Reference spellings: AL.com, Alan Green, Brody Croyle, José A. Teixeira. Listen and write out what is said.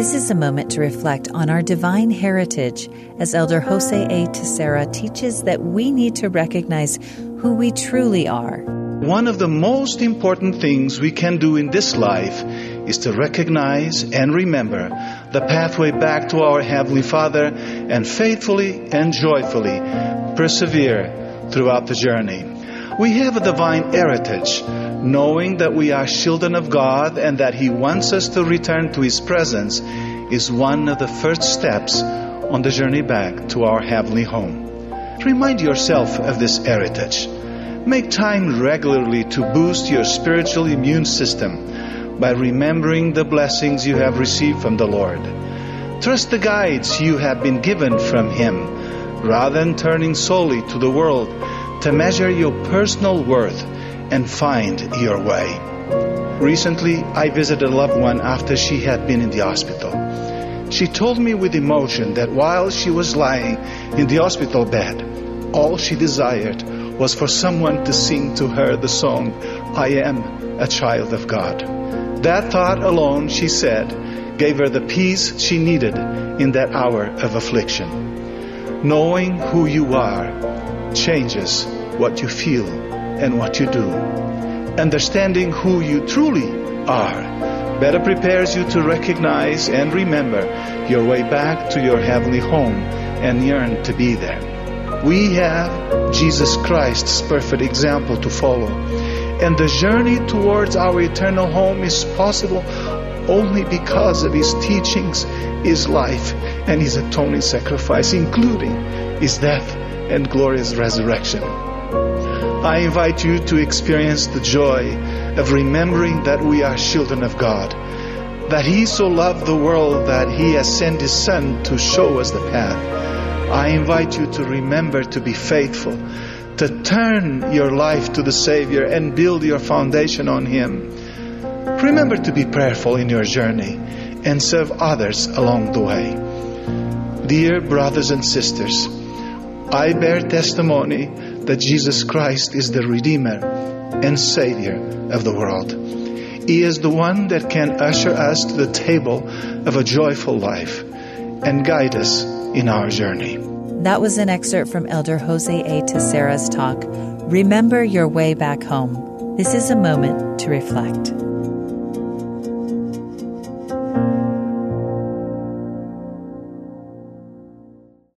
This is a moment to reflect on our divine heritage as Elder José A. Teixeira teaches that we need to recognize who we truly are. One of the most important things we can do in this life is to recognize and remember the pathway back to our Heavenly Father and faithfully and joyfully persevere throughout the journey. We have a divine heritage, knowing that we are children of God and that He wants us to return to His presence is one of the first steps on the journey back to our heavenly home. Remind yourself of this heritage. Make time regularly to boost your spiritual immune system by remembering the blessings you have received from the Lord. Trust the guides you have been given from Him, rather than turning solely to the world to measure your personal worth and find your way. Recently, I visited a loved one after she had been in the hospital. She told me with emotion that while she was lying in the hospital bed, all she desired was for someone to sing to her the song, "I am a child of God." That thought alone, she said, gave her the peace she needed in that hour of affliction. Knowing who you are changes what you feel and what you do. Understanding who you truly are better prepares you to recognize and remember your way back to your heavenly home and yearn to be there. We have Jesus Christ's perfect example to follow, and the journey towards our eternal home is possible only because of His teachings, His life, and His atoning sacrifice, including His death and glorious resurrection. I invite you to experience the joy of remembering that we are children of God, that He so loved the world that He has sent His Son to show us the path. I invite you to remember to be faithful, to turn your life to the Savior and build your foundation on Him. Remember to be prayerful in your journey and serve others along the way. Dear brothers and sisters, I bear testimony that Jesus Christ is the Redeemer and Savior of the world. He is the one that can usher us to the table of a joyful life and guide us in our journey. That was an excerpt from Elder José A. Teixeira's talk, Remember Your Way Back Home. This is a moment to reflect.